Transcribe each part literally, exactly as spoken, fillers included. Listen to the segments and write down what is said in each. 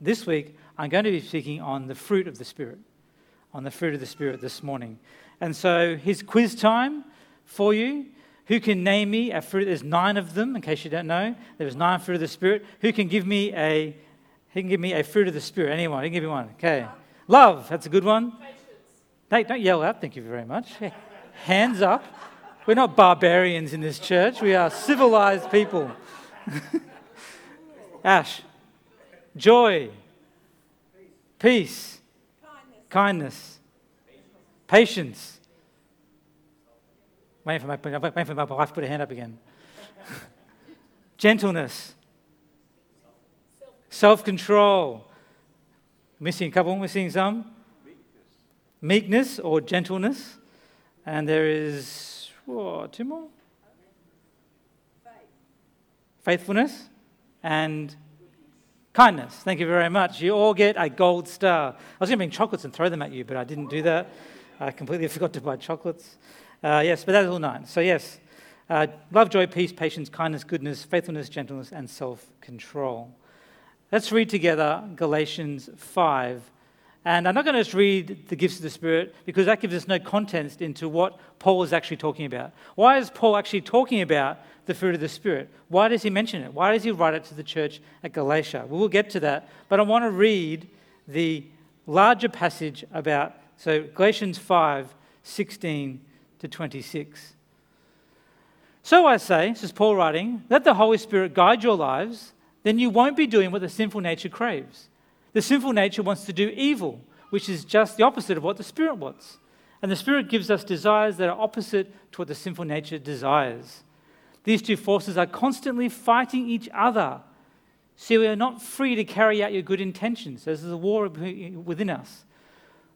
This week, I'm going to be speaking on the fruit of the Spirit, on the fruit of the Spirit this morning. And so here's quiz time for you. Who can name me a fruit? There's nine of them, in case you don't know. There's nine fruit of the Spirit. Who can give me a Who can give me a fruit of the Spirit? Anyone? Who can give me one? Okay. Love, that's a good one. Patience. Hey, don't yell out, thank you very much. Hands up. We're not barbarians in this church. We are civilized people. Ash. Joy, peace, kindness, kindness. Patience. Waiting for, my, waiting for my wife to put her hand up again. Gentleness, self-control. Missing a couple, missing some. Meekness, Meekness or gentleness. And there is, whoa, two more. Faith. Faithfulness and kindness. Thank you very much. You all get a gold star. I was going to bring chocolates and throw them at you, but I didn't do that. I completely forgot to buy chocolates. Uh, yes, but that's all nine. So yes, uh, love, joy, peace, patience, kindness, goodness, faithfulness, gentleness, and self-control. Let's read together Galatians five. And I'm not going to just read the gifts of the Spirit because that gives us no context into what Paul is actually talking about. Why is Paul actually talking about the fruit of the Spirit? Why does he mention it? Why does he write it to the church at Galatia? We'll get to that, but I want to read the larger passage about, so Galatians five, sixteen to twenty-six. So I say, this is Paul writing, let the Holy Spirit guide your lives, then you won't be doing what the sinful nature craves. The sinful nature wants to do evil, which is just the opposite of what the Spirit wants. And the Spirit gives us desires that are opposite to what the sinful nature desires. These two forces are constantly fighting each other. See, we are not free to carry out your good intentions. There's a war within us.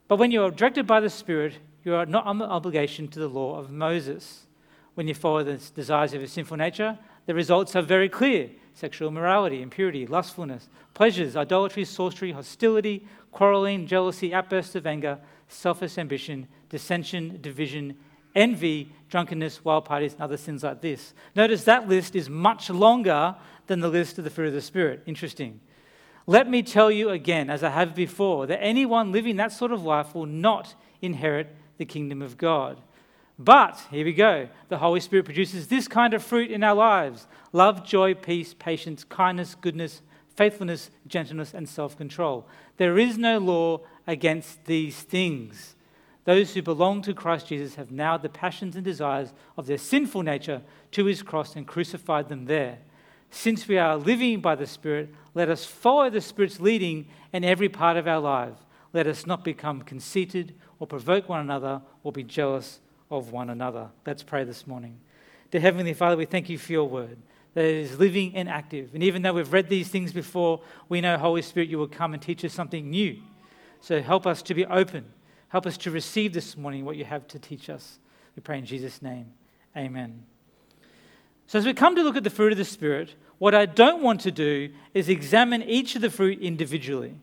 But when you are directed by the Spirit, you are not under obligation to the law of Moses. When you follow the desires of your sinful nature, the results are very clear. Sexual immorality, impurity, lustfulness, pleasures, idolatry, sorcery, hostility, quarreling, jealousy, outbursts of anger, selfish ambition, dissension, division, envy, drunkenness, wild parties, and other sins like this. Notice that list is much longer than the list of the fruit of the Spirit. Interesting. Let me tell you again, as I have before, that anyone living that sort of life will not inherit the kingdom of God. But, here we go, the Holy Spirit produces this kind of fruit in our lives: love, joy, peace, patience, kindness, goodness, faithfulness, gentleness, and self-control. There is no law against these things. Those who belong to Christ Jesus have now the passions and desires of their sinful nature to his cross and crucified them there. Since we are living by the Spirit, let us follow the Spirit's leading in every part of our life. Let us not become conceited or provoke one another or be jealous of one another. Let's pray this morning. Dear Heavenly Father, we thank you for your word that it is living and active. And even though we've read these things before, we know, Holy Spirit, you will come and teach us something new. So help us to be open. Help us to receive this morning what you have to teach us. We pray in Jesus' name. Amen. So as we come to look at the fruit of the Spirit, what I don't want to do is examine each of the fruit individually.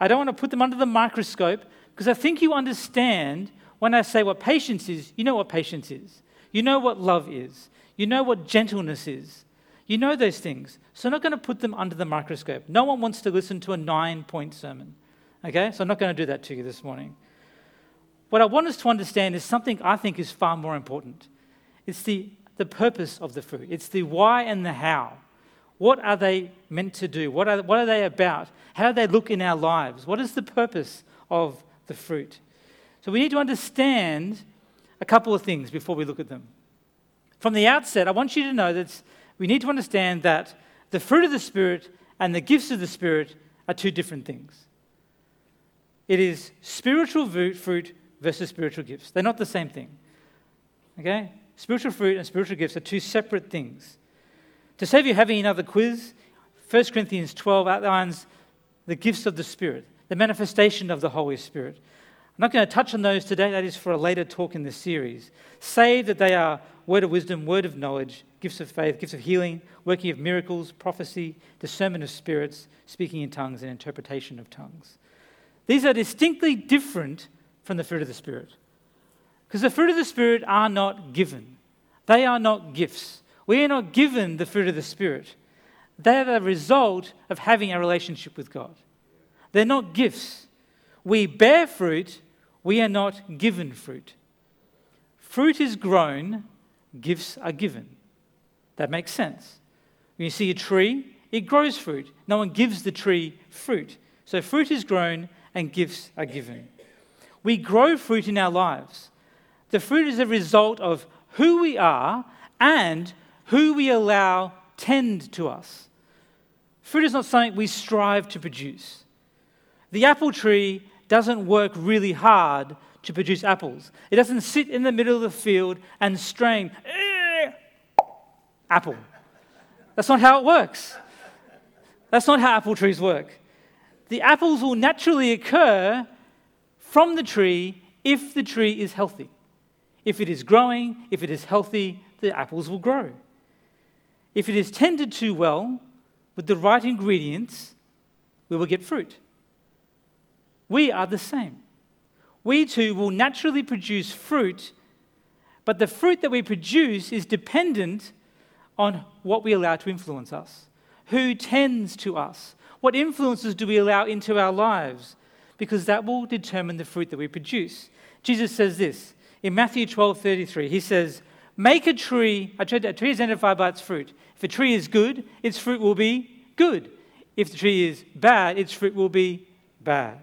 I don't want to put them under the microscope because I think you understand when I say what patience is, you know what patience is. You know what love is. You know what gentleness is. You know those things. So I'm not going to put them under the microscope. No one wants to listen to a nine-point sermon. Okay? So I'm not going to do that to you this morning. What I want us to understand is something I think is far more important. It's the, the purpose of the fruit. It's the why and the how. What are they meant to do? What are, what are they about? How do they look in our lives? What is the purpose of the fruit? So we need to understand a couple of things before we look at them. From the outset, I want you to know that we need to understand that the fruit of the Spirit and the gifts of the Spirit are two different things. It is spiritual fruit versus spiritual gifts. They're not the same thing. Okay? Spiritual fruit and spiritual gifts are two separate things. To save you having another quiz, First Corinthians twelve outlines the gifts of the Spirit. the manifestation of the Holy Spirit. I'm not going to touch on those today. That is for a later talk in this series. Save that they are word of wisdom, word of knowledge, gifts of faith, gifts of healing, working of miracles, prophecy, discernment of spirits, speaking in tongues, and interpretation of tongues. These are distinctly different from the fruit of the Spirit. Because the fruit of the Spirit are not given. They are not gifts. We are not given the fruit of the Spirit. They are the result of having a relationship with God. They're not gifts. We bear fruit. We are not given fruit. Fruit is grown. Gifts are given. That makes sense. When you see a tree, it grows fruit. No one gives the tree fruit. So fruit is grown and gifts are given. We grow fruit in our lives. The fruit is a result of who we are and who we allow tend to us. Fruit is not something we strive to produce. The apple tree doesn't work really hard to produce apples. It doesn't sit in the middle of the field and strain, apple. That's not how it works. That's not how apple trees work. The apples will naturally occur from the tree if the tree is healthy. If it is growing, if it is healthy, the apples will grow. If it is tended to well, with the right ingredients, we will get fruit. We are the same. We too will naturally produce fruit, but the fruit that we produce is dependent on what we allow to influence us, who tends to us, what influences do we allow into our lives, because that will determine the fruit that we produce. Jesus says this in Matthew twelve thirty-three. He says, make a tree, a tree is identified by its fruit. If a tree is good, its fruit will be good. If the tree is bad, its fruit will be bad.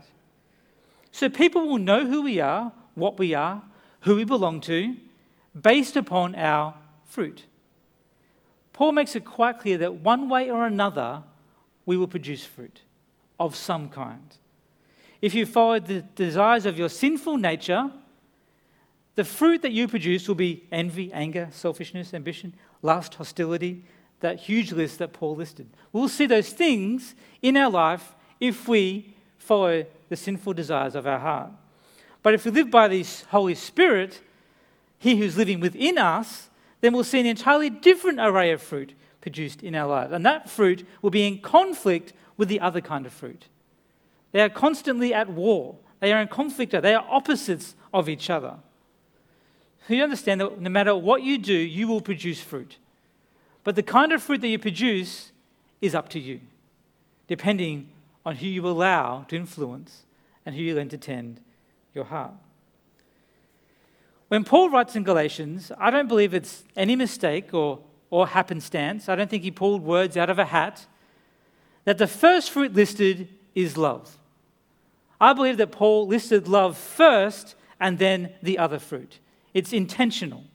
So people will know who we are, what we are, who we belong to, based upon our fruit. Paul makes it quite clear that one way or another, we will produce fruit of some kind. If you follow the desires of your sinful nature, the fruit that you produce will be envy, anger, selfishness, ambition, lust, hostility, that huge list that Paul listed. We'll see those things in our life if we follow the sinful desires of our heart. But if we live by the Holy Spirit, He who's living within us, then we'll see an entirely different array of fruit produced in our lives. And that fruit will be in conflict with the other kind of fruit. They are constantly at war. They are in conflict. They are opposites of each other. So you understand that no matter what you do, you will produce fruit. But the kind of fruit that you produce is up to you, depending on who you allow to influence and who you lend to tend your heart. When Paul writes in Galatians, I don't believe it's any mistake or, or happenstance. I don't think he pulled words out of a hat. That the first fruit listed is love. I believe that Paul listed love first and then the other fruit. It's intentional.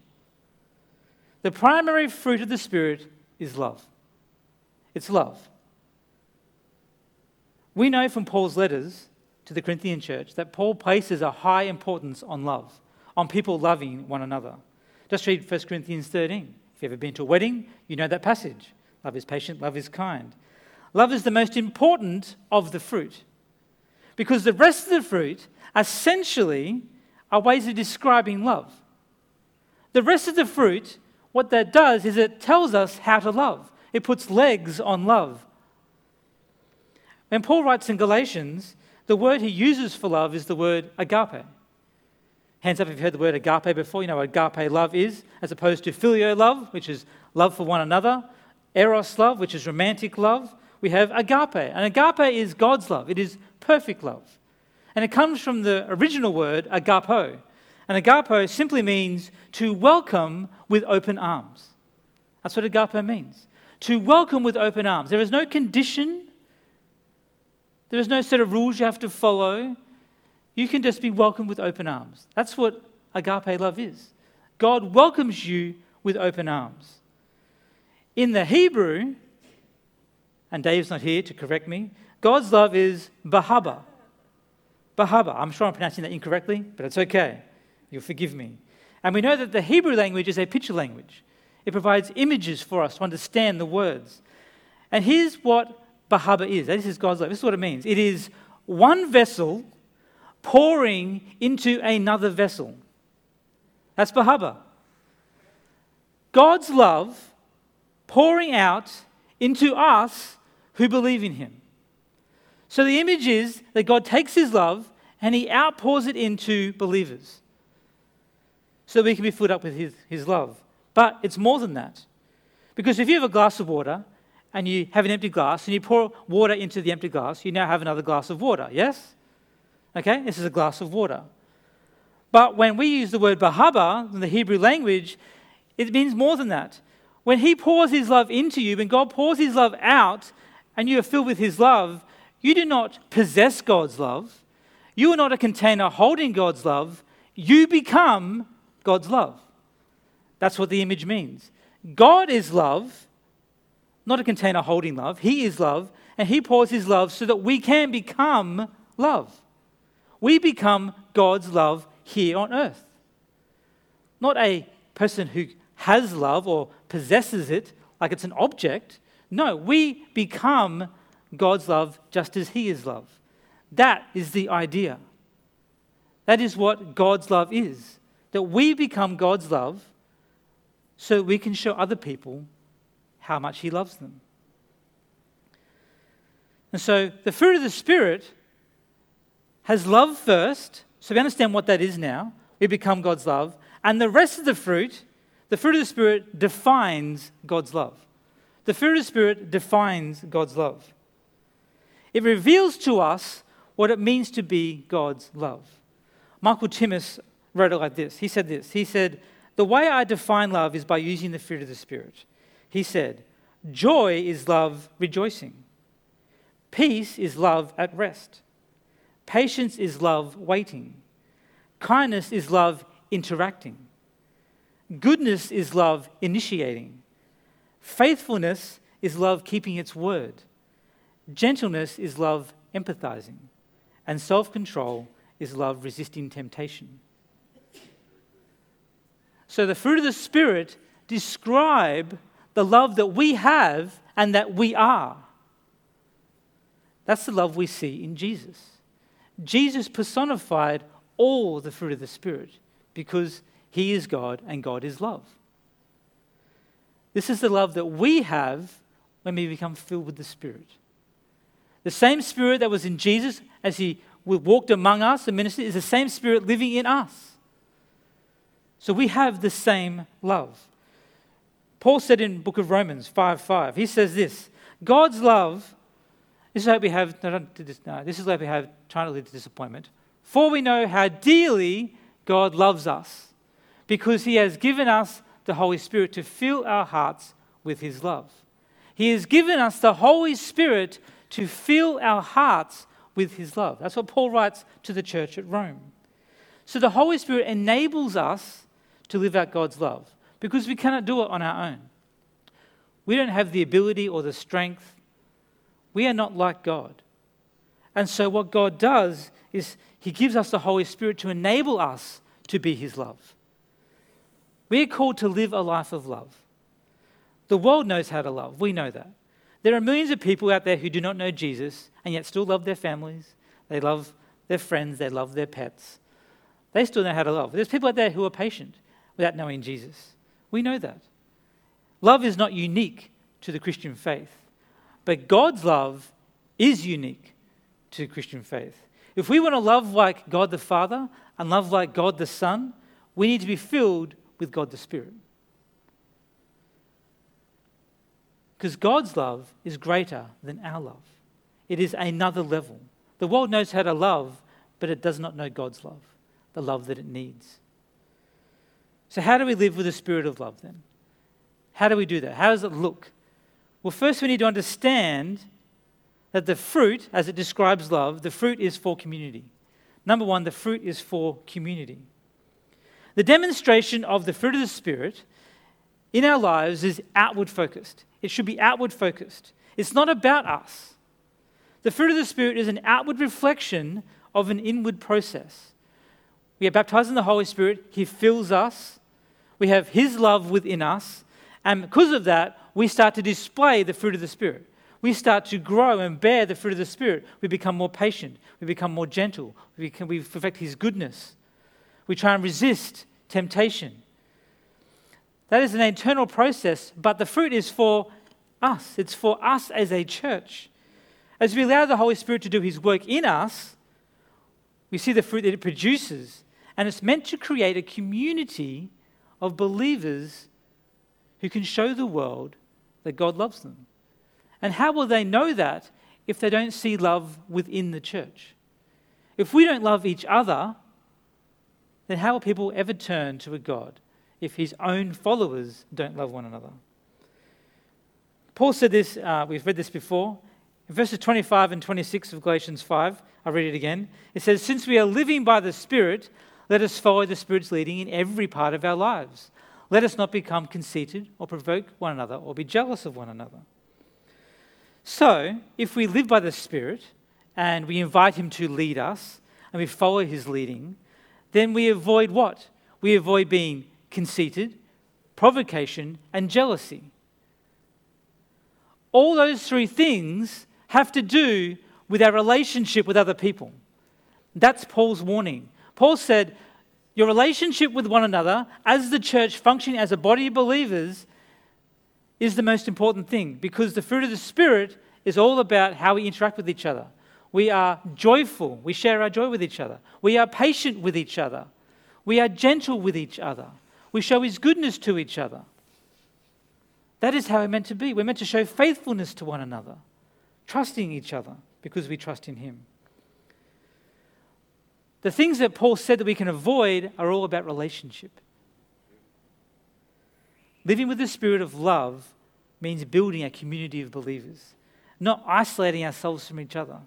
The primary fruit of the Spirit is love. It's love. We know from Paul's letters to the Corinthian church that Paul places a high importance on love, on people loving one another. Just read First Corinthians thirteen. If you've ever been to a wedding, you know that passage. Love is patient, love is kind. Love is the most important of the fruit, because the rest of the fruit essentially are ways of describing love. The rest of the fruit, what that does is it tells us how to love. It puts legs on love. When Paul writes in Galatians, the word he uses for love is the word agape. Hands up if you've heard the word agape before. You know what agape love is, as opposed to filial love, which is love for one another, eros love, which is romantic love. We have agape. And agape is God's love. It is perfect love. And it comes from the original word, agapo. And agapo simply means to welcome with open arms. That's what agapo means. To welcome with open arms. There is no condition. There is no set of rules you have to follow. You can just be welcomed with open arms. That's what agape love is. God welcomes you with open arms. In the Hebrew, and Dave's not here to correct me, God's love is bahaba. Bahaba. I'm sure I'm pronouncing that incorrectly, but it's okay. You'll forgive me. And we know that the Hebrew language is a picture language. It provides images for us to understand the words. And here's what bahaba is. This is God's love. This is what it means. It is one vessel pouring into another vessel. That's Bahaba. God's love pouring out into us who believe in him. So the image is that God takes his love and he outpours it into believers so we can be filled up with his, his love. But it's more than that. Because if you have a glass of water and you have an empty glass and you pour water into the empty glass, you now have another glass of water, yes? Okay, this is a glass of water. But when we use the word Bahaba in the Hebrew language, it means more than that. When he pours his love into you, when God pours his love out and you are filled with his love, you do not possess God's love. You are not a container holding God's love. You become God's love. That's what the image means. God is love, not a container holding love. He is love, and he pours his love so that we can become love. We become God's love here on earth. Not a person who has love or possesses it like it's an object. No, we become God's love just as he is love. That is the idea. That is what God's love is. That we become God's love so we can show other people how much he loves them. And so the fruit of the Spirit has love first. So we understand what that is now. We become God's love. And the rest of the fruit, the fruit of the Spirit defines God's love. The fruit of the Spirit defines God's love. It reveals to us what it means to be God's love. Michael Timmis wrote it like this. He said this. He said, "The way I define love is by using the fruit of the Spirit." He said, "Joy is love rejoicing. Peace is love at rest. Patience is love waiting. Kindness is love interacting. Goodness is love initiating. Faithfulness is love keeping its word. Gentleness is love empathizing. And self-control is love resisting temptation." So the fruit of the Spirit describe the love that we have and that we are. That's the love we see in Jesus. Jesus personified all the fruit of the Spirit because he is God and God is love. This is the love that we have when we become filled with the Spirit. The same Spirit that was in Jesus as he walked among us and ministered is the same Spirit living in us. So we have the same love. Paul said in the book of Romans five five, he says this, God's love, this is how we have, no, don't do this, no, this is how we have trying to lead to disappointment. For we know how dearly God loves us because he has given us the Holy Spirit to fill our hearts with his love. He has given us the Holy Spirit to fill our hearts with his love. That's what Paul writes to the church at Rome. So the Holy Spirit enables us to live out God's love because we cannot do it on our own. We don't have the ability or the strength. We are not like God. And so what God does is he gives us the Holy Spirit to enable us to be his love. We are called to live a life of love. The world knows how to love. We know that. There are millions of people out there who do not know Jesus and yet still love their families. They love their friends. They love their pets. They still know how to love. There's people out there who are patient without knowing Jesus. We know that. Love is not unique to the Christian faith, but God's love is unique to Christian faith. If we want to love like God the Father and love like God the Son, we need to be filled with God the Spirit. Because God's love is greater than our love. It is another level. The world knows how to love, but it does not know God's love, the love that it needs. So how do we live with the spirit of love then? How do we do that? How does it look? Well, first we need to understand that the fruit, as it describes love, the fruit is for community. Number one, the fruit is for community. The demonstration of the fruit of the Spirit in our lives is outward focused. It should be outward focused. It's not about us. The fruit of the Spirit is an outward reflection of an inward process. We are baptized in the Holy Spirit. He fills us. We have his love within us. And because of that, we start to display the fruit of the Spirit. we start to grow and bear the fruit of the Spirit. We become more patient. We become more gentle. We, can, we perfect His goodness. We try and resist temptation. That is an internal process, but the fruit is for us. It's for us as a church. As we allow the Holy Spirit to do His work in us, we see the fruit that it produces. And it's meant to create a community of believers who can show the world that God loves them. And how will they know that if they don't see love within the church? If we don't love each other, then how will people ever turn to a God if His own followers don't love one another? Paul said this, uh, we've read this before, in verses twenty-five and twenty-six of Galatians five, I'll read it again. It says, "Since we are living by the Spirit, let us follow the Spirit's leading in every part of our lives. Let us not become conceited or provoke one another or be jealous of one another." So, if we live by the Spirit and we invite Him to lead us and we follow His leading, then we avoid what? We avoid being conceited, provocation, and jealousy. All those three things have to do with our relationship with other people. That's Paul's warning. Paul said, your relationship with one another, as the church functioning as a body of believers, is the most important thing, because the fruit of the Spirit is all about how we interact with each other. We are joyful. We share our joy with each other. We are patient with each other. We are gentle with each other. We show His goodness to each other. That is how we're meant to be. We're meant to show faithfulness to one another, trusting each other because we trust in Him. The things that Paul said that we can avoid are all about relationship. Living with the spirit of love means building a community of believers, not isolating ourselves from each other,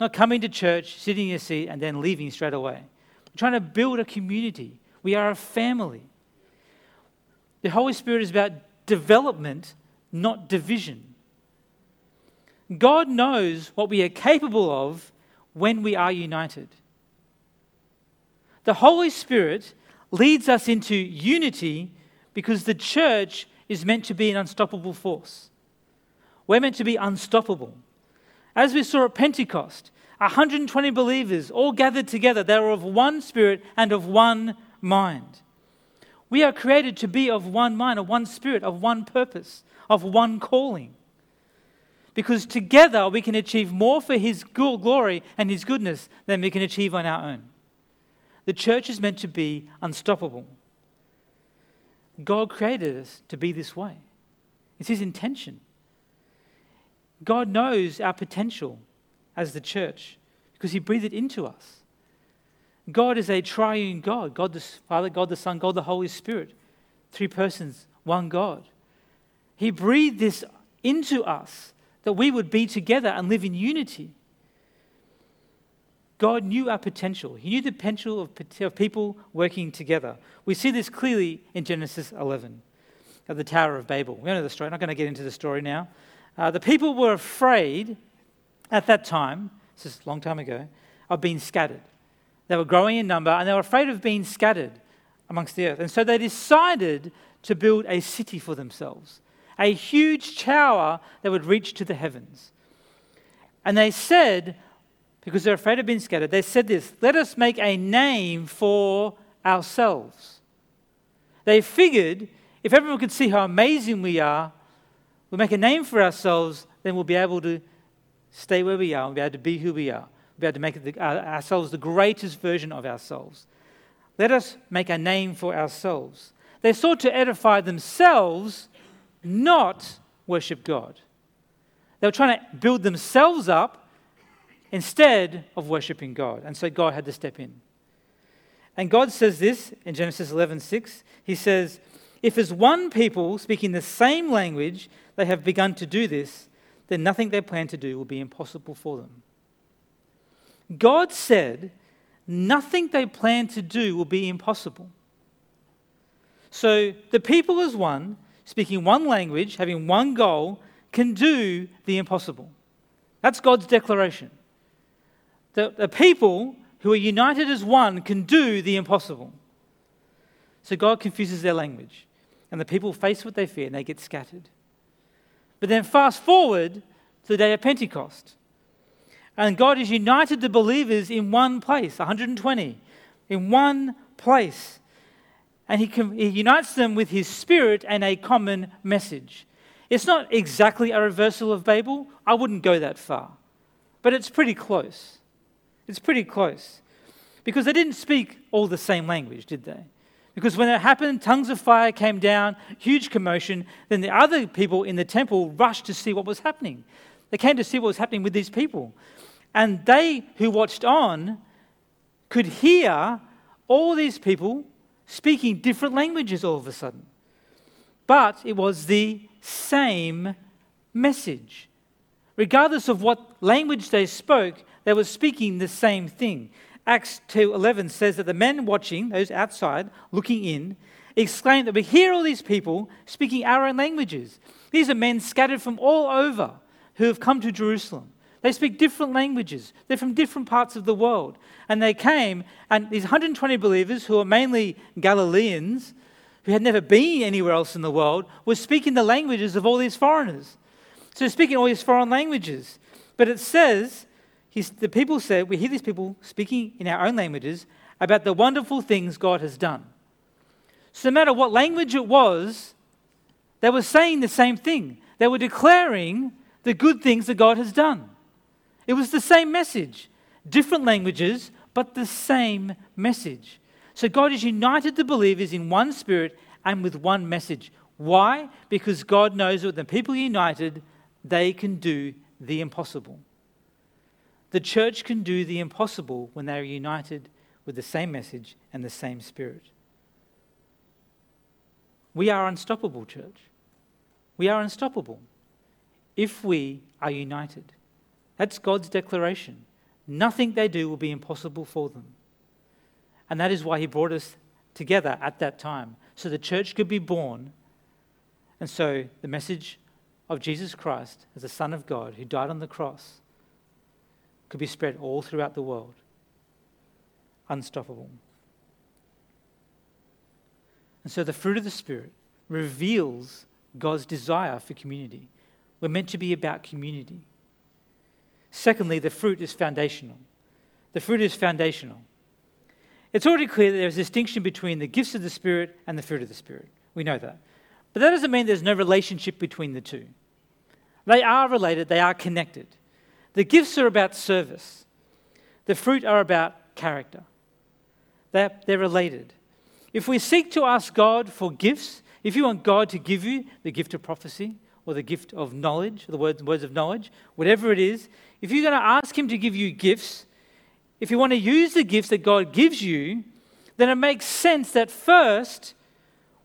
not coming to church, sitting in your seat, and then leaving straight away. We're trying to build a community. We are a family. The Holy Spirit is about development, not division. God knows what we are capable of when we are united. The Holy Spirit leads us into unity because the church is meant to be an unstoppable force. We're meant to be unstoppable. As we saw at Pentecost, one hundred twenty believers all gathered together. They were of one spirit and of one mind. We are created to be of one mind, of one spirit, of one purpose, of one calling. Because together we can achieve more for His glory and His goodness than we can achieve on our own. The church is meant to be unstoppable. God created us to be this way. It's His intention. God knows our potential as the church because He breathed it into us. God is a triune God. God the Father, God the Son, God the Holy Spirit. Three persons, one God. He breathed this into us that we would be together and live in unity. God knew our potential. He knew the potential of, of people working together. We see this clearly in Genesis eleven, at the Tower of Babel. We know the story. I'm not going to get into the story now. Uh, the people were afraid at that time, this is a long time ago, of being scattered. They were growing in number and they were afraid of being scattered amongst the earth. And so they decided to build a city for themselves, a huge tower that would reach to the heavens. And they said, because they're afraid of being scattered, they said this, let us make a name for ourselves. They figured if everyone could see how amazing we are, we'll make a name for ourselves, then we'll be able to stay where we are, we'll be able to be who we are. We'll be able to make the, uh, ourselves the greatest version of ourselves. Let us make a name for ourselves. They sought to edify themselves, not worship God. They were trying to build themselves up, instead of worshipping God. And so God had to step in. And God says this in Genesis eleven six. He says, if as one people speaking the same language, they have begun to do this, then nothing they plan to do will be impossible for them. God said, nothing they plan to do will be impossible. So the people as one, speaking one language, having one goal, can do the impossible. That's God's declaration. The people who are united as one can do the impossible. So God confuses their language, and the people face what they fear, and they get scattered. But then fast forward to the day of Pentecost. And God has united the believers in one place, one hundred twenty, in one place. And he, com- he unites them with his Spirit and a common message. It's not exactly a reversal of Babel. I wouldn't go that far. But it's pretty close. It's pretty close. Because they didn't speak all the same language, did they? Because when it happened, tongues of fire came down, huge commotion. Then the other people in the temple rushed to see what was happening. They came to see what was happening with these people. And they who watched on could hear all these people speaking different languages all of a sudden. But it was the same message. Regardless of what language they spoke, they were speaking the same thing. Acts two eleven says that the men watching, those outside, looking in, exclaimed that we hear all these people speaking our own languages. These are men scattered from all over who have come to Jerusalem. They speak different languages. They're from different parts of the world. And they came, and these one hundred twenty believers, who are mainly Galileans, who had never been anywhere else in the world, were speaking the languages of all these foreigners. So speaking all these foreign languages. But it says, the people said, we hear these people speaking in our own languages about the wonderful things God has done. So no matter what language it was, they were saying the same thing. They were declaring the good things that God has done. It was the same message, different languages, but the same message. So God has united the believers in one Spirit and with one message. Why? Because God knows that when the people are united, they can do the impossible. The church can do the impossible when they are united with the same message and the same Spirit. We are unstoppable, church. We are unstoppable if we are united. That's God's declaration. Nothing they do will be impossible for them. And that is why he brought us together at that time, so the church could be born. And so the message of Jesus Christ as the Son of God who died on the cross could be spread all throughout the world. Unstoppable. And so the fruit of the Spirit reveals God's desire for community. We're meant to be about community. Secondly, the fruit is foundational. The fruit is foundational. It's already clear that there's a distinction between the gifts of the Spirit and the fruit of the Spirit. We know that. But that doesn't mean there's no relationship between the two. They are related. They are connected. The gifts are about service. The fruit are about character. They're, they're related. If we seek to ask God for gifts, if you want God to give you the gift of prophecy or the gift of knowledge, the words, words of knowledge, whatever it is, if you're going to ask him to give you gifts, if you want to use the gifts that God gives you, then it makes sense that first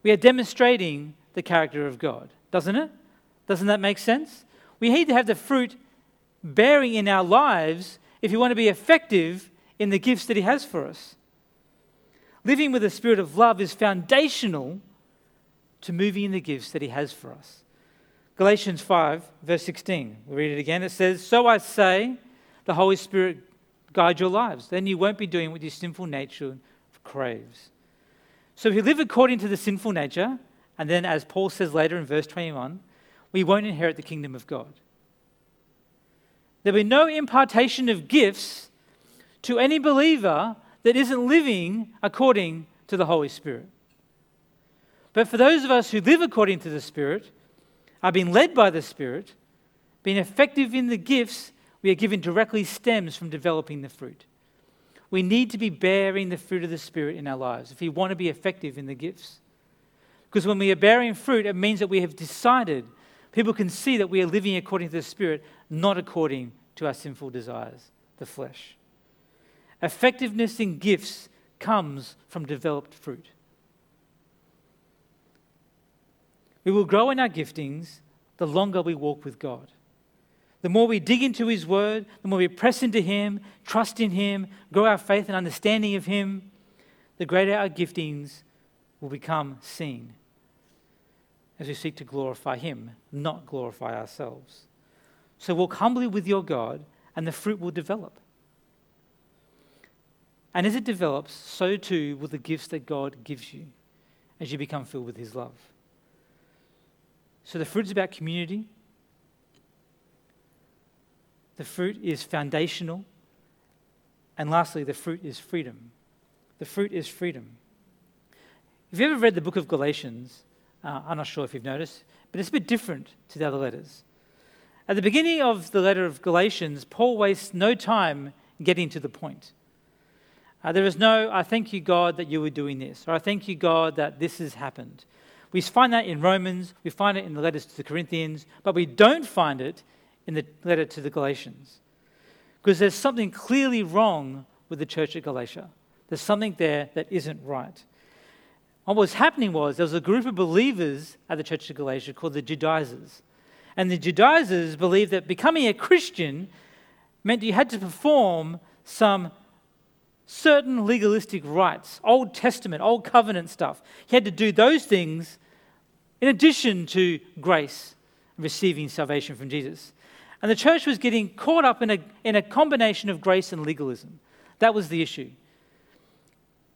we are demonstrating the character of God, doesn't it? Doesn't that make sense? We need to have the fruit bearing in our lives if you want to be effective in the gifts that he has for us. Living with a spirit of love is foundational to moving in the gifts that he has for us. Galatians five, verse sixteen, we'll read it again. It says, "So I say, the Holy Spirit guide your lives. Then you won't be doing what your sinful nature craves." So if you live according to the sinful nature, and then as Paul says later in verse twenty-one, we won't inherit the kingdom of God. There'll be no impartation of gifts to any believer that isn't living according to the Holy Spirit. But for those of us who live according to the Spirit, are being led by the Spirit, being effective in the gifts, we are given directly stems from developing the fruit. We need to be bearing the fruit of the Spirit in our lives if we want to be effective in the gifts. Because when we are bearing fruit, it means that we have decided. People can see that we are living according to the Spirit, not according to our sinful desires, the flesh. Effectiveness in gifts comes from developed fruit. We will grow in our giftings the longer we walk with God. The more we dig into his word, the more we press into him, trust in him, grow our faith and understanding of him, the greater our giftings will become seen as we seek to glorify him, not glorify ourselves. So walk humbly with your God and the fruit will develop. And as it develops, so too will the gifts that God gives you as you become filled with his love. So the fruit is about community. The fruit is foundational. And lastly, the fruit is freedom. The fruit is freedom. If you've ever read the book of Galatians, uh, I'm not sure if you've noticed, but it's a bit different to the other letters. At the beginning of the letter of Galatians, Paul wastes no time getting to the point. Uh, there is no, I thank you, God, that you were doing this, or I thank you, God, that this has happened. We find that in Romans, we find it in the letters to the Corinthians, but we don't find it in the letter to the Galatians. Because there's something clearly wrong with the church at Galatia. There's something there that isn't right. What was happening was there was a group of believers at the church of Galatia called the Judaizers. And the Judaizers believed that becoming a Christian meant you had to perform some certain legalistic rites, Old Testament, Old Covenant stuff. You had to do those things in addition to grace, receiving salvation from Jesus. And the church was getting caught up in a, in a combination of grace and legalism. That was the issue.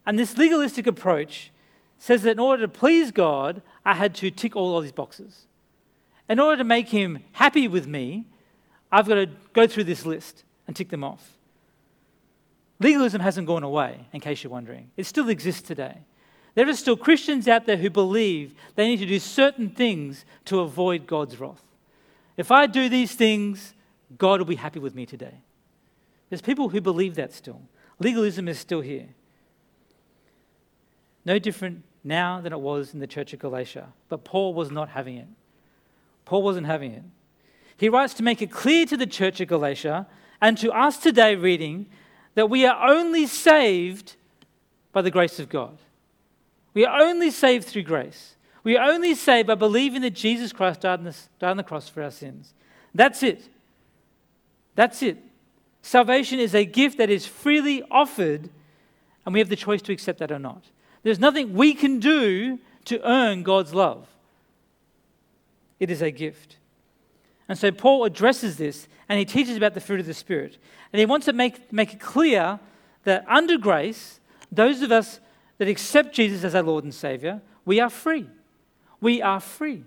And this legalistic approach says that in order to please God, I had to tick all of these boxes. In order to make him happy with me, I've got to go through this list and tick them off. Legalism hasn't gone away, in case you're wondering. It still exists today. There are still Christians out there who believe they need to do certain things to avoid God's wrath. If I do these things, God will be happy with me today. There's people who believe that still. Legalism is still here. No different now than it was in the church of Galatia. But Paul was not having it. Paul wasn't having it. He writes to make it clear to the church of Galatia and to us today reading that we are only saved by the grace of God. We are only saved through grace. We are only saved by believing that Jesus Christ died on, the, died on the cross for our sins. That's it. That's it. Salvation is a gift that is freely offered, and we have the choice to accept that or not. There's nothing we can do to earn God's love. It is a gift. And so Paul addresses this, and he teaches about the fruit of the Spirit. And he wants to make, make it clear that under grace, those of us that accept Jesus as our Lord and Saviour, we are free. We are free.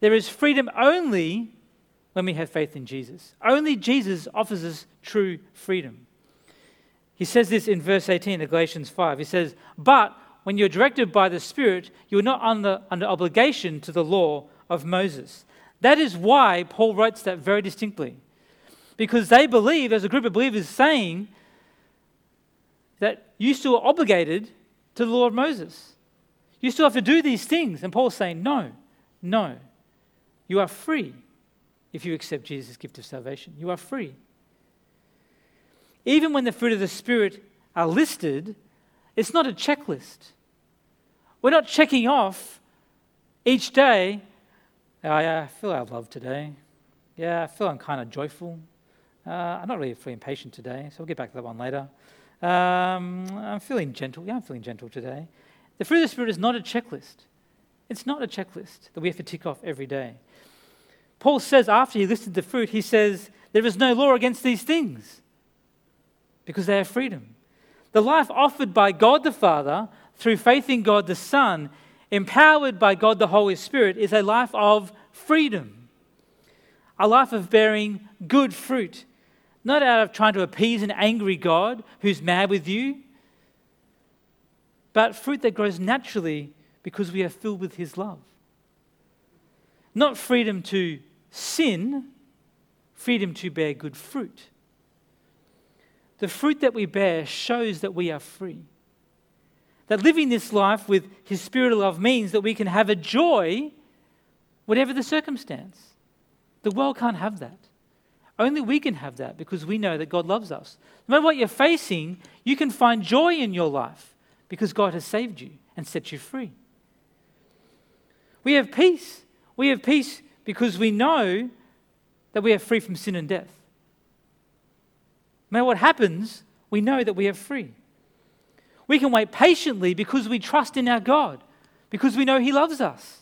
There is freedom only when we have faith in Jesus. Only Jesus offers us true freedom. He says this in verse eighteen of Galatians five. He says, but when you're directed by the Spirit, you're not under, under obligation to the law of Moses. That is why Paul writes that very distinctly. Because they believe, as a group of believers, saying that you still are obligated to the law of Moses. You still have to do these things. And Paul's saying, no, no. You are free if you accept Jesus' gift of salvation. You are free. Even when the fruit of the Spirit are listed, it's not a checklist. We're not checking off each day, oh, yeah, I feel out of love today. Yeah, I feel I'm kind of joyful. Uh, I'm not really feeling impatient today, so we'll get back to that one later. Um, I'm feeling gentle. Yeah, I'm feeling gentle today. The fruit of the Spirit is not a checklist. It's not a checklist that we have to tick off every day. Paul says after he listed the fruit, he says, there is no law against these things because they are freedom. The life offered by God the Father through faith in God the Son, empowered by God the Holy Spirit, is a life of freedom. A life of bearing good fruit, not out of trying to appease an angry God who's mad with you, but fruit that grows naturally because we are filled with his love. Not freedom to sin, freedom to bear good fruit. The fruit that we bear shows that we are free. That living this life with his spirit of love means that we can have a joy whatever the circumstance. The world can't have that. Only we can have that because we know that God loves us. No matter what you're facing, you can find joy in your life. Because God has saved you and set you free. We have peace. We have peace because we know that we are free from sin and death. No matter what happens, we know that we are free. We can wait patiently because we trust in our God, because we know he loves us.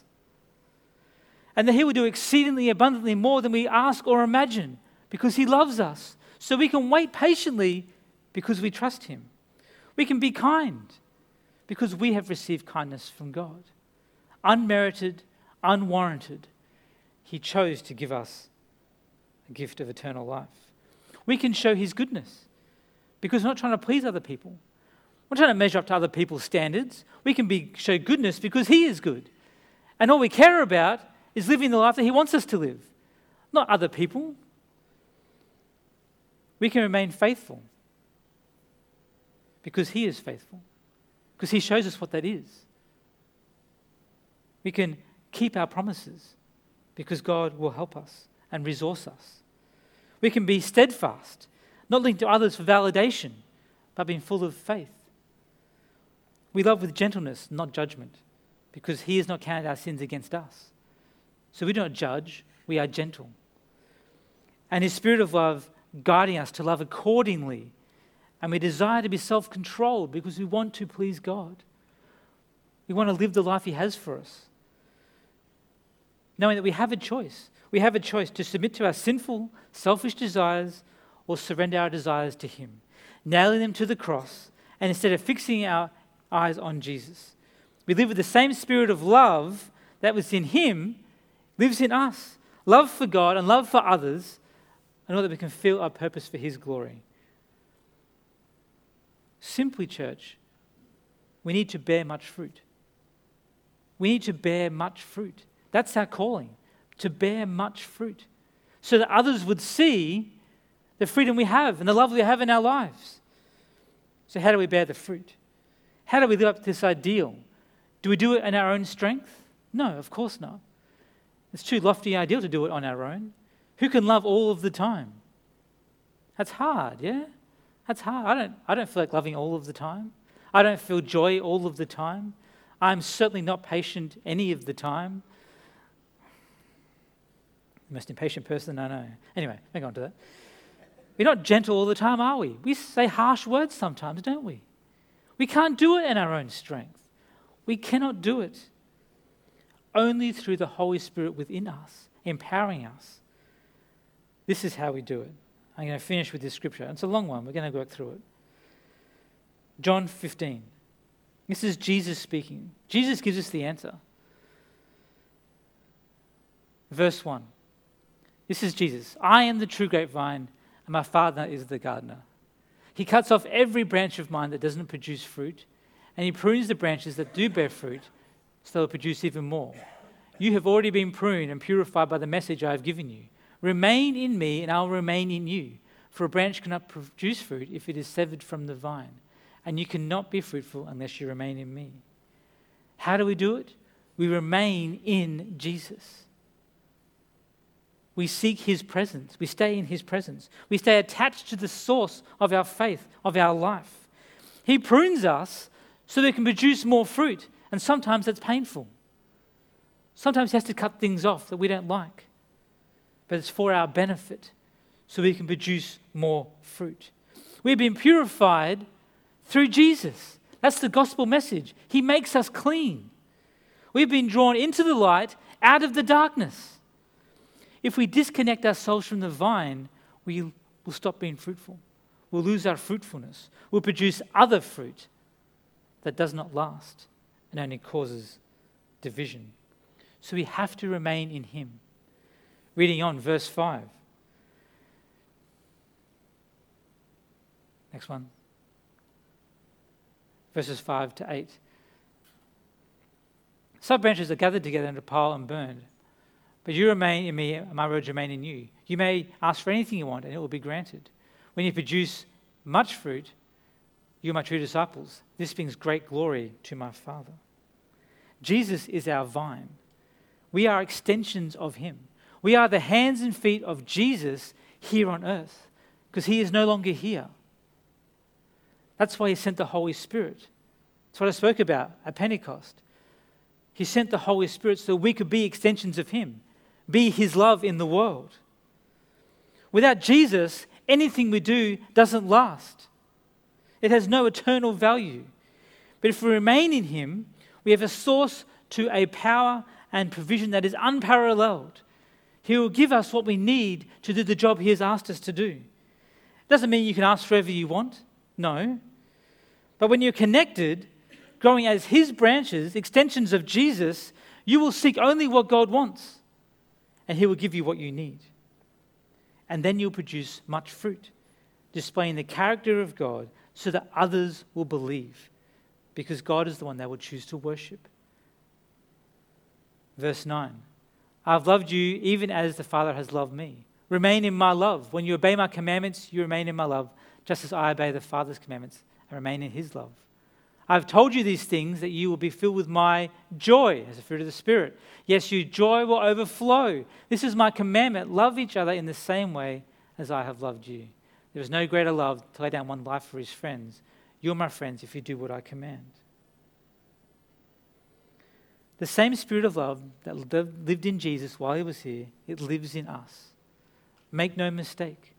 And that he will do exceedingly abundantly more than we ask or imagine because he loves us. So we can wait patiently because we trust him. We can be kind. Because we have received kindness from God. Unmerited, unwarranted. He chose to give us gift of eternal life. We can show his goodness because we're not trying to please other people. We're not trying to measure up to other people's standards. We can be show goodness because he is good. And all we care about is living the life that he wants us to live, not other people. We can remain faithful because he is faithful, because he shows us what that is. We can keep our promises because God will help us and resource us. We can be steadfast, not linked to others for validation, but being full of faith. We love with gentleness, not judgment, because he has not counted our sins against us. So we do not judge, we are gentle. And his spirit of love guiding us to love accordingly, and we desire to be self-controlled because we want to please God. We want to live the life he has for us, knowing that we have a choice. We have a choice to submit to our sinful, selfish desires or surrender our desires to him, nailing them to the cross, and instead of fixing our eyes on Jesus. We live with the same spirit of love that was in him, lives in us. Love for God and love for others, in order that we can feel our purpose for his glory. Simply, church, we need to bear much fruit. We need to bear much fruit. That's our calling, to bear much fruit, so that others would see the freedom we have and the love we have in our lives. So how do we bear the fruit? How do we live up to this ideal? Do we do it in our own strength? No, of course not. It's too lofty an ideal to do it on our own. Who can love all of the time? That's hard, yeah? That's hard. I don't, I don't feel like loving all of the time. I don't feel joy all of the time. I'm certainly not patient any of the time. The most impatient person I know. Anyway, hang on to that. We're not gentle all the time, are we? We say harsh words sometimes, don't we? We can't do it in our own strength. We cannot do it. Only through the Holy Spirit within us, empowering us. This is how we do it. I'm going to finish with this scripture. It's a long one. We're going to work through it. John fifteen. This is Jesus speaking. Jesus gives us the answer. Verse one. This is Jesus. I am the true grapevine, and my Father is the gardener. He cuts off every branch of mine that doesn't produce fruit, and he prunes the branches that do bear fruit so they'll produce even more. You have already been pruned and purified by the message I have given you. Remain in me, and I will remain in you. For a branch cannot produce fruit if it is severed from the vine, and you cannot be fruitful unless you remain in me. How do we do it? We remain in Jesus. We seek his presence. We stay in his presence. We stay attached to the source of our faith, of our life. He prunes us so we can produce more fruit, and sometimes that's painful. Sometimes he has to cut things off that we don't like, but it's for our benefit so we can produce more fruit. We've been purified through Jesus. That's the gospel message. He makes us clean. We've been drawn into the light, out of the darkness. If we disconnect ourselves from the vine, we will stop being fruitful. We'll lose our fruitfulness. We'll produce other fruit that does not last and only causes division. So we have to remain in him. Reading on, verse five. Next one. Verses five to eight. Some branches are gathered together into a pile and burned, but you remain in me, and my words remain in you. You may ask for anything you want, and it will be granted. When you produce much fruit, you are my true disciples. This brings great glory to my Father. Jesus is our vine. We are extensions of him. We are the hands and feet of Jesus here on earth, because he is no longer here. That's why he sent the Holy Spirit. That's what I spoke about at Pentecost. He sent the Holy Spirit so we could be extensions of him, be his love in the world. Without Jesus, anything we do doesn't last. It has no eternal value. But if we remain in him, we have a source to a power and provision that is unparalleled. He will give us what we need to do the job he has asked us to do. It doesn't mean you can ask for whatever you want. No. But when you're connected, growing as his branches, extensions of Jesus, you will seek only what God wants, and he will give you what you need. and then you'll produce much fruit, displaying the character of God so that others will believe, because God is the one they will choose to worship. Verse nine, I've loved you even as the Father has loved me. Remain in my love. When you obey my commandments, you remain in my love, just as I obey the Father's commandments and remain in his love. I've told you these things that you will be filled with my joy as a fruit of the Spirit. Yes, your joy will overflow. This is my commandment. Love each other in the same way as I have loved you. There is no greater love to lay down one life for his friends. You're my friends if you do what I command. The same spirit of love that lived in Jesus while he was here, it lives in us. Make no mistake.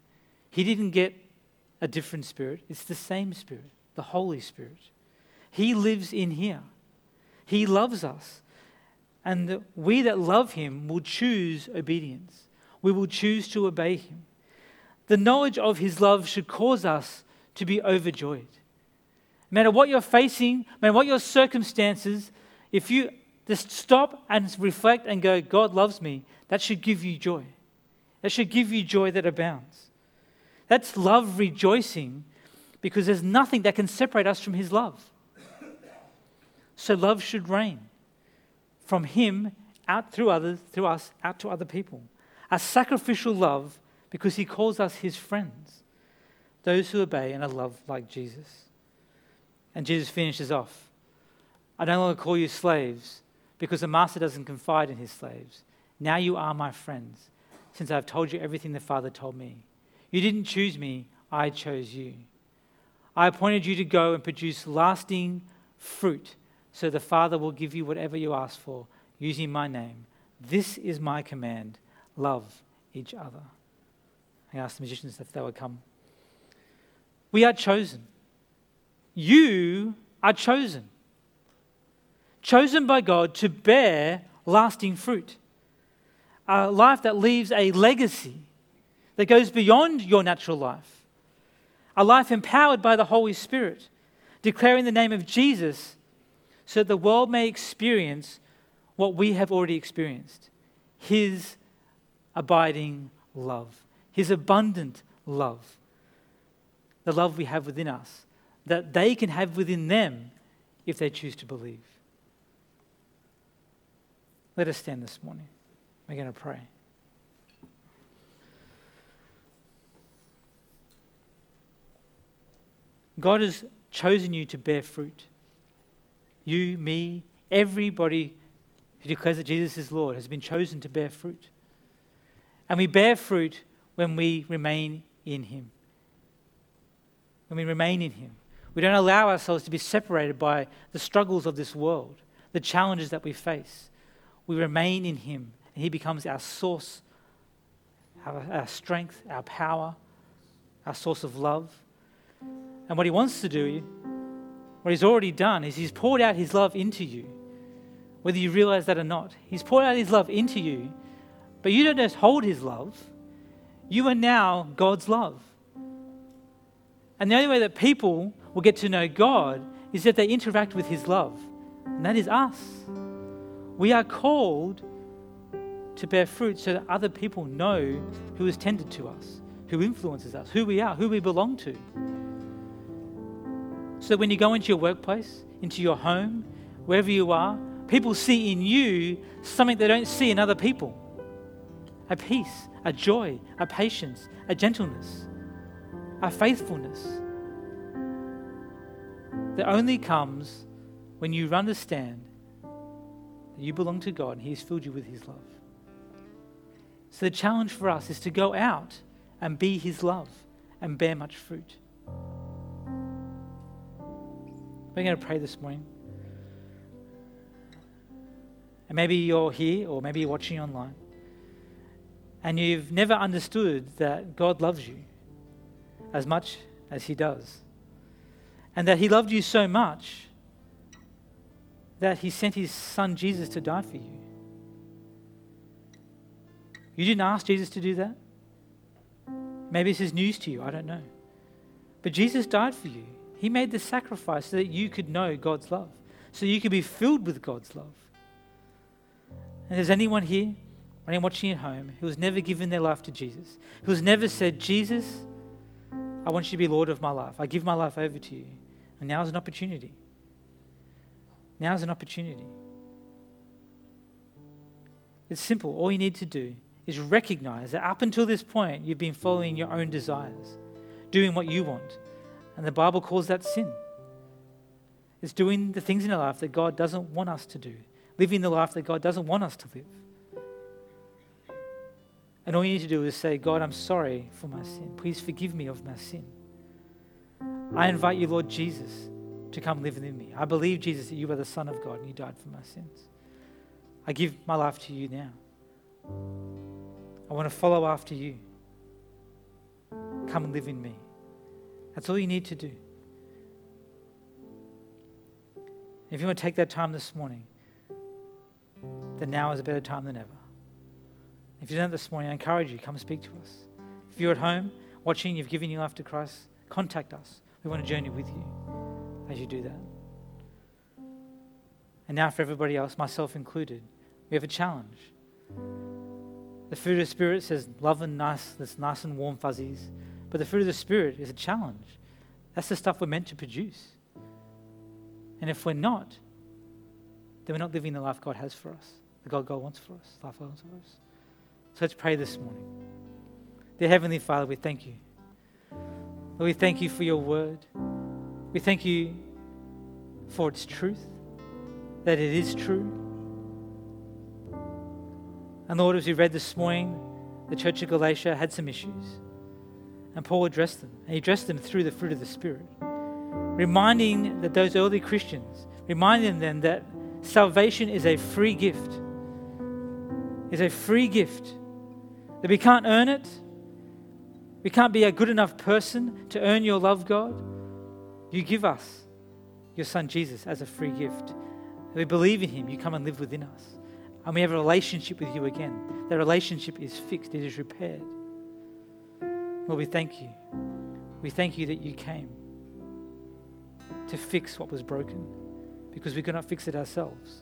He didn't get a different spirit. It's the same spirit, the Holy Spirit. He lives in here. He loves us. And the, we that love him will choose obedience. We will choose to obey him. The knowledge of his love should cause us to be overjoyed. No matter what you're facing, no matter what your circumstances, if you just stop and reflect and go, God loves me, that should give you joy. That should give you joy that abounds. That's love rejoicing, because there's nothing that can separate us from his love. So love should reign from him out through others, through us, out to other people. A sacrificial love, because he calls us his friends, those who obey and are loved like Jesus. And Jesus finishes off. I no longer call you slaves, because the master doesn't confide in his slaves. Now you are my friends, since I've told you everything the Father told me. You didn't choose me, I chose you. I appointed you to go and produce lasting fruit, so the Father will give you whatever you ask for, using my name. This is my command. Love each other. I asked the musicians if they would come. We are chosen. You are chosen. Chosen by God to bear lasting fruit. A life that leaves a legacy that goes beyond your natural life. A life empowered by the Holy Spirit, declaring the name of Jesus, so that the world may experience what we have already experienced, his abiding love, his abundant love, the love we have within us, that they can have within them if they choose to believe. Let us stand this morning. We're going to pray. God has chosen you to bear fruit. You, me, everybody who declares that Jesus is Lord has been chosen to bear fruit. And we bear fruit when we remain in him. When we remain in him. We don't allow ourselves to be separated by the struggles of this world, the challenges that we face. We remain in him, and he becomes our source, our, our strength, our power, our source of love. And what he wants to do, what he's already done, is he's poured out his love into you, whether you realize that or not. He's poured out his love into you, but you don't just hold his love. You are now God's love. And the only way that people will get to know God is that they interact with his love, and that is us. We are called to bear fruit so that other people know who is tended to us, who influences us, who we are, who we belong to. So that when you go into your workplace, into your home, wherever you are, people see in you something they don't see in other people. A peace, a joy, a patience, a gentleness, a faithfulness that only comes when you understand that you belong to God and he has filled you with his love. So the challenge for us is to go out and be his love and bear much fruit. We're going to pray this morning. And maybe you're here, or maybe you're watching online, and you've never understood that God loves you as much as he does. And that he loved you so much that he sent his son Jesus to die for you. You didn't ask Jesus to do that. Maybe this is news to you, I don't know. But Jesus died for you. He made the sacrifice so that you could know God's love, so you could be filled with God's love. And if there's anyone here or anyone watching at home who has never given their life to Jesus, who has never said, Jesus, I want you to be Lord of my life. I give my life over to you. And now is an opportunity. Now is an opportunity. It's simple. All you need to do is recognize that up until this point, you've been following your own desires, doing what you want. And the Bible calls that sin. It's doing the things in our life that God doesn't want us to do, living the life that God doesn't want us to live. And all you need to do is say, God, I'm sorry for my sin. Please forgive me of my sin. I invite you, Lord Jesus, to come live within me. I believe, Jesus, that you are the Son of God and you died for my sins. I give my life to you now. I want to follow after you. Come and live in me. That's all you need to do. If you want to take that time this morning, then now is a better time than ever. If you don't this morning, I encourage you, come speak to us. If you're at home watching, you've given your life to Christ, contact us. We want to journey with you as you do that. And now for everybody else, myself included, we have a challenge. The fruit of the Spirit says love and nice, that's nice and warm fuzzies. But the fruit of the Spirit is a challenge. That's the stuff we're meant to produce. And if we're not, then we're not living the life God has for us, the God God wants for us, the life God wants for us. So let's pray this morning. Dear Heavenly Father, we thank you. Lord, we thank you for your word. We thank you for its truth, that it is true. And Lord, as we read this morning, the church of Galatia had some issues. And Paul addressed them. And he addressed them through the fruit of the Spirit, reminding that those early Christians, reminding them that salvation is a free gift. It's a free gift. That we can't earn it. We can't be a good enough person to earn your love, God. You give us your Son Jesus as a free gift. We believe in him. You come and live within us. And we have a relationship with you again. That relationship is fixed. It is repaired. Lord, we thank you. We thank you that you came to fix what was broken because we could not fix it ourselves.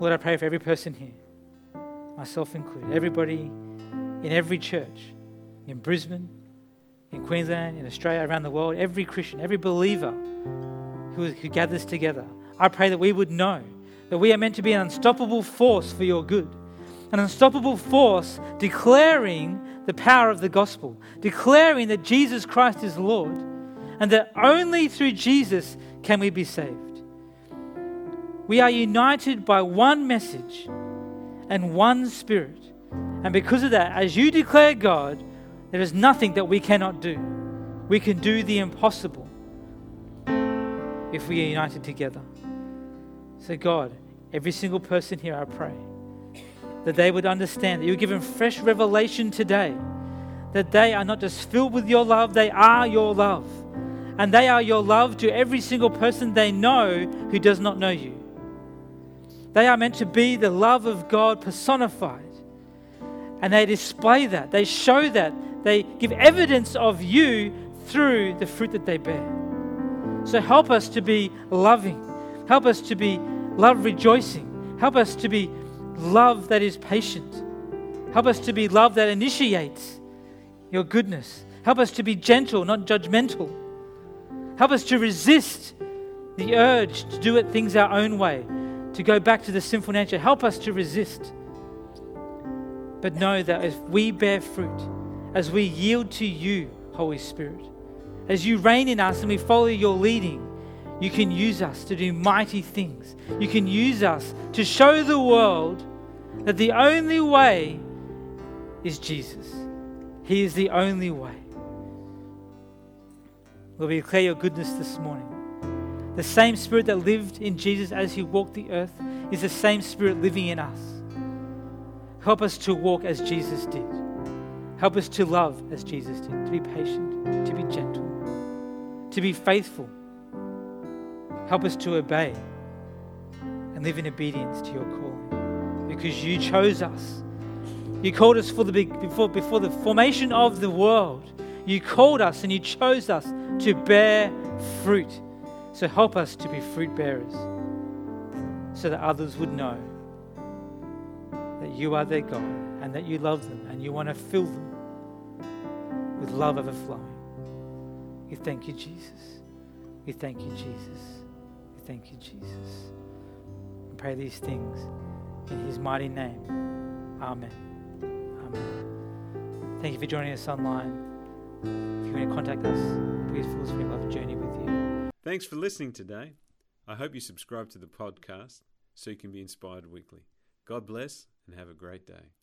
Lord, I pray for every person here, myself included, everybody in every church, in Brisbane, in Queensland, in Australia, around the world, every Christian, every believer who, who gathers together. I pray that we would know that we are meant to be an unstoppable force for your good. An unstoppable force declaring the power of the gospel, declaring that Jesus Christ is Lord and that only through Jesus can we be saved. We are united by one message and one Spirit. And because of that, as you declare, God, there is nothing that we cannot do. We can do the impossible if we are united together. So God, every single person here, I pray, that they would understand that you're given fresh revelation today, that they are not just filled with your love, they are your love. And they are your love to every single person they know who does not know you. They are meant to be the love of God personified. And they display that, they show that, they give evidence of you through the fruit that they bear. So help us to be loving. Help us to be love rejoicing. Help us to be love that is patient. Help us to be love that initiates your goodness. Help us to be gentle, not judgmental. Help us to resist the urge to do it things our own way, to go back to the sinful nature. Help us to resist. But know that if we bear fruit, as we yield to you, Holy Spirit, as you reign in us and we follow your leading, you can use us to do mighty things. You can use us to show the world that the only way is Jesus. He is the only way. Lord, we declare your goodness this morning. The same Spirit that lived in Jesus as he walked the earth is the same Spirit living in us. Help us to walk as Jesus did. Help us to love as Jesus did, to be patient, to be gentle, to be faithful. Help us to obey and live in obedience to your calling because you chose us. You called us for the big, before, before the formation of the world. You called us and you chose us to bear fruit. So help us to be fruit bearers so that others would know that you are their God and that you love them and you want to fill them with love overflowing. We thank you, Jesus. We thank you, Jesus. We thank you, Jesus. We pray these things in his mighty name. Amen. Amen. Thank you for joining us online. If you want to contact us, please feel free to have a journey with you. Thanks for listening today. I hope you subscribe to the podcast so you can be inspired weekly. God bless and have a great day.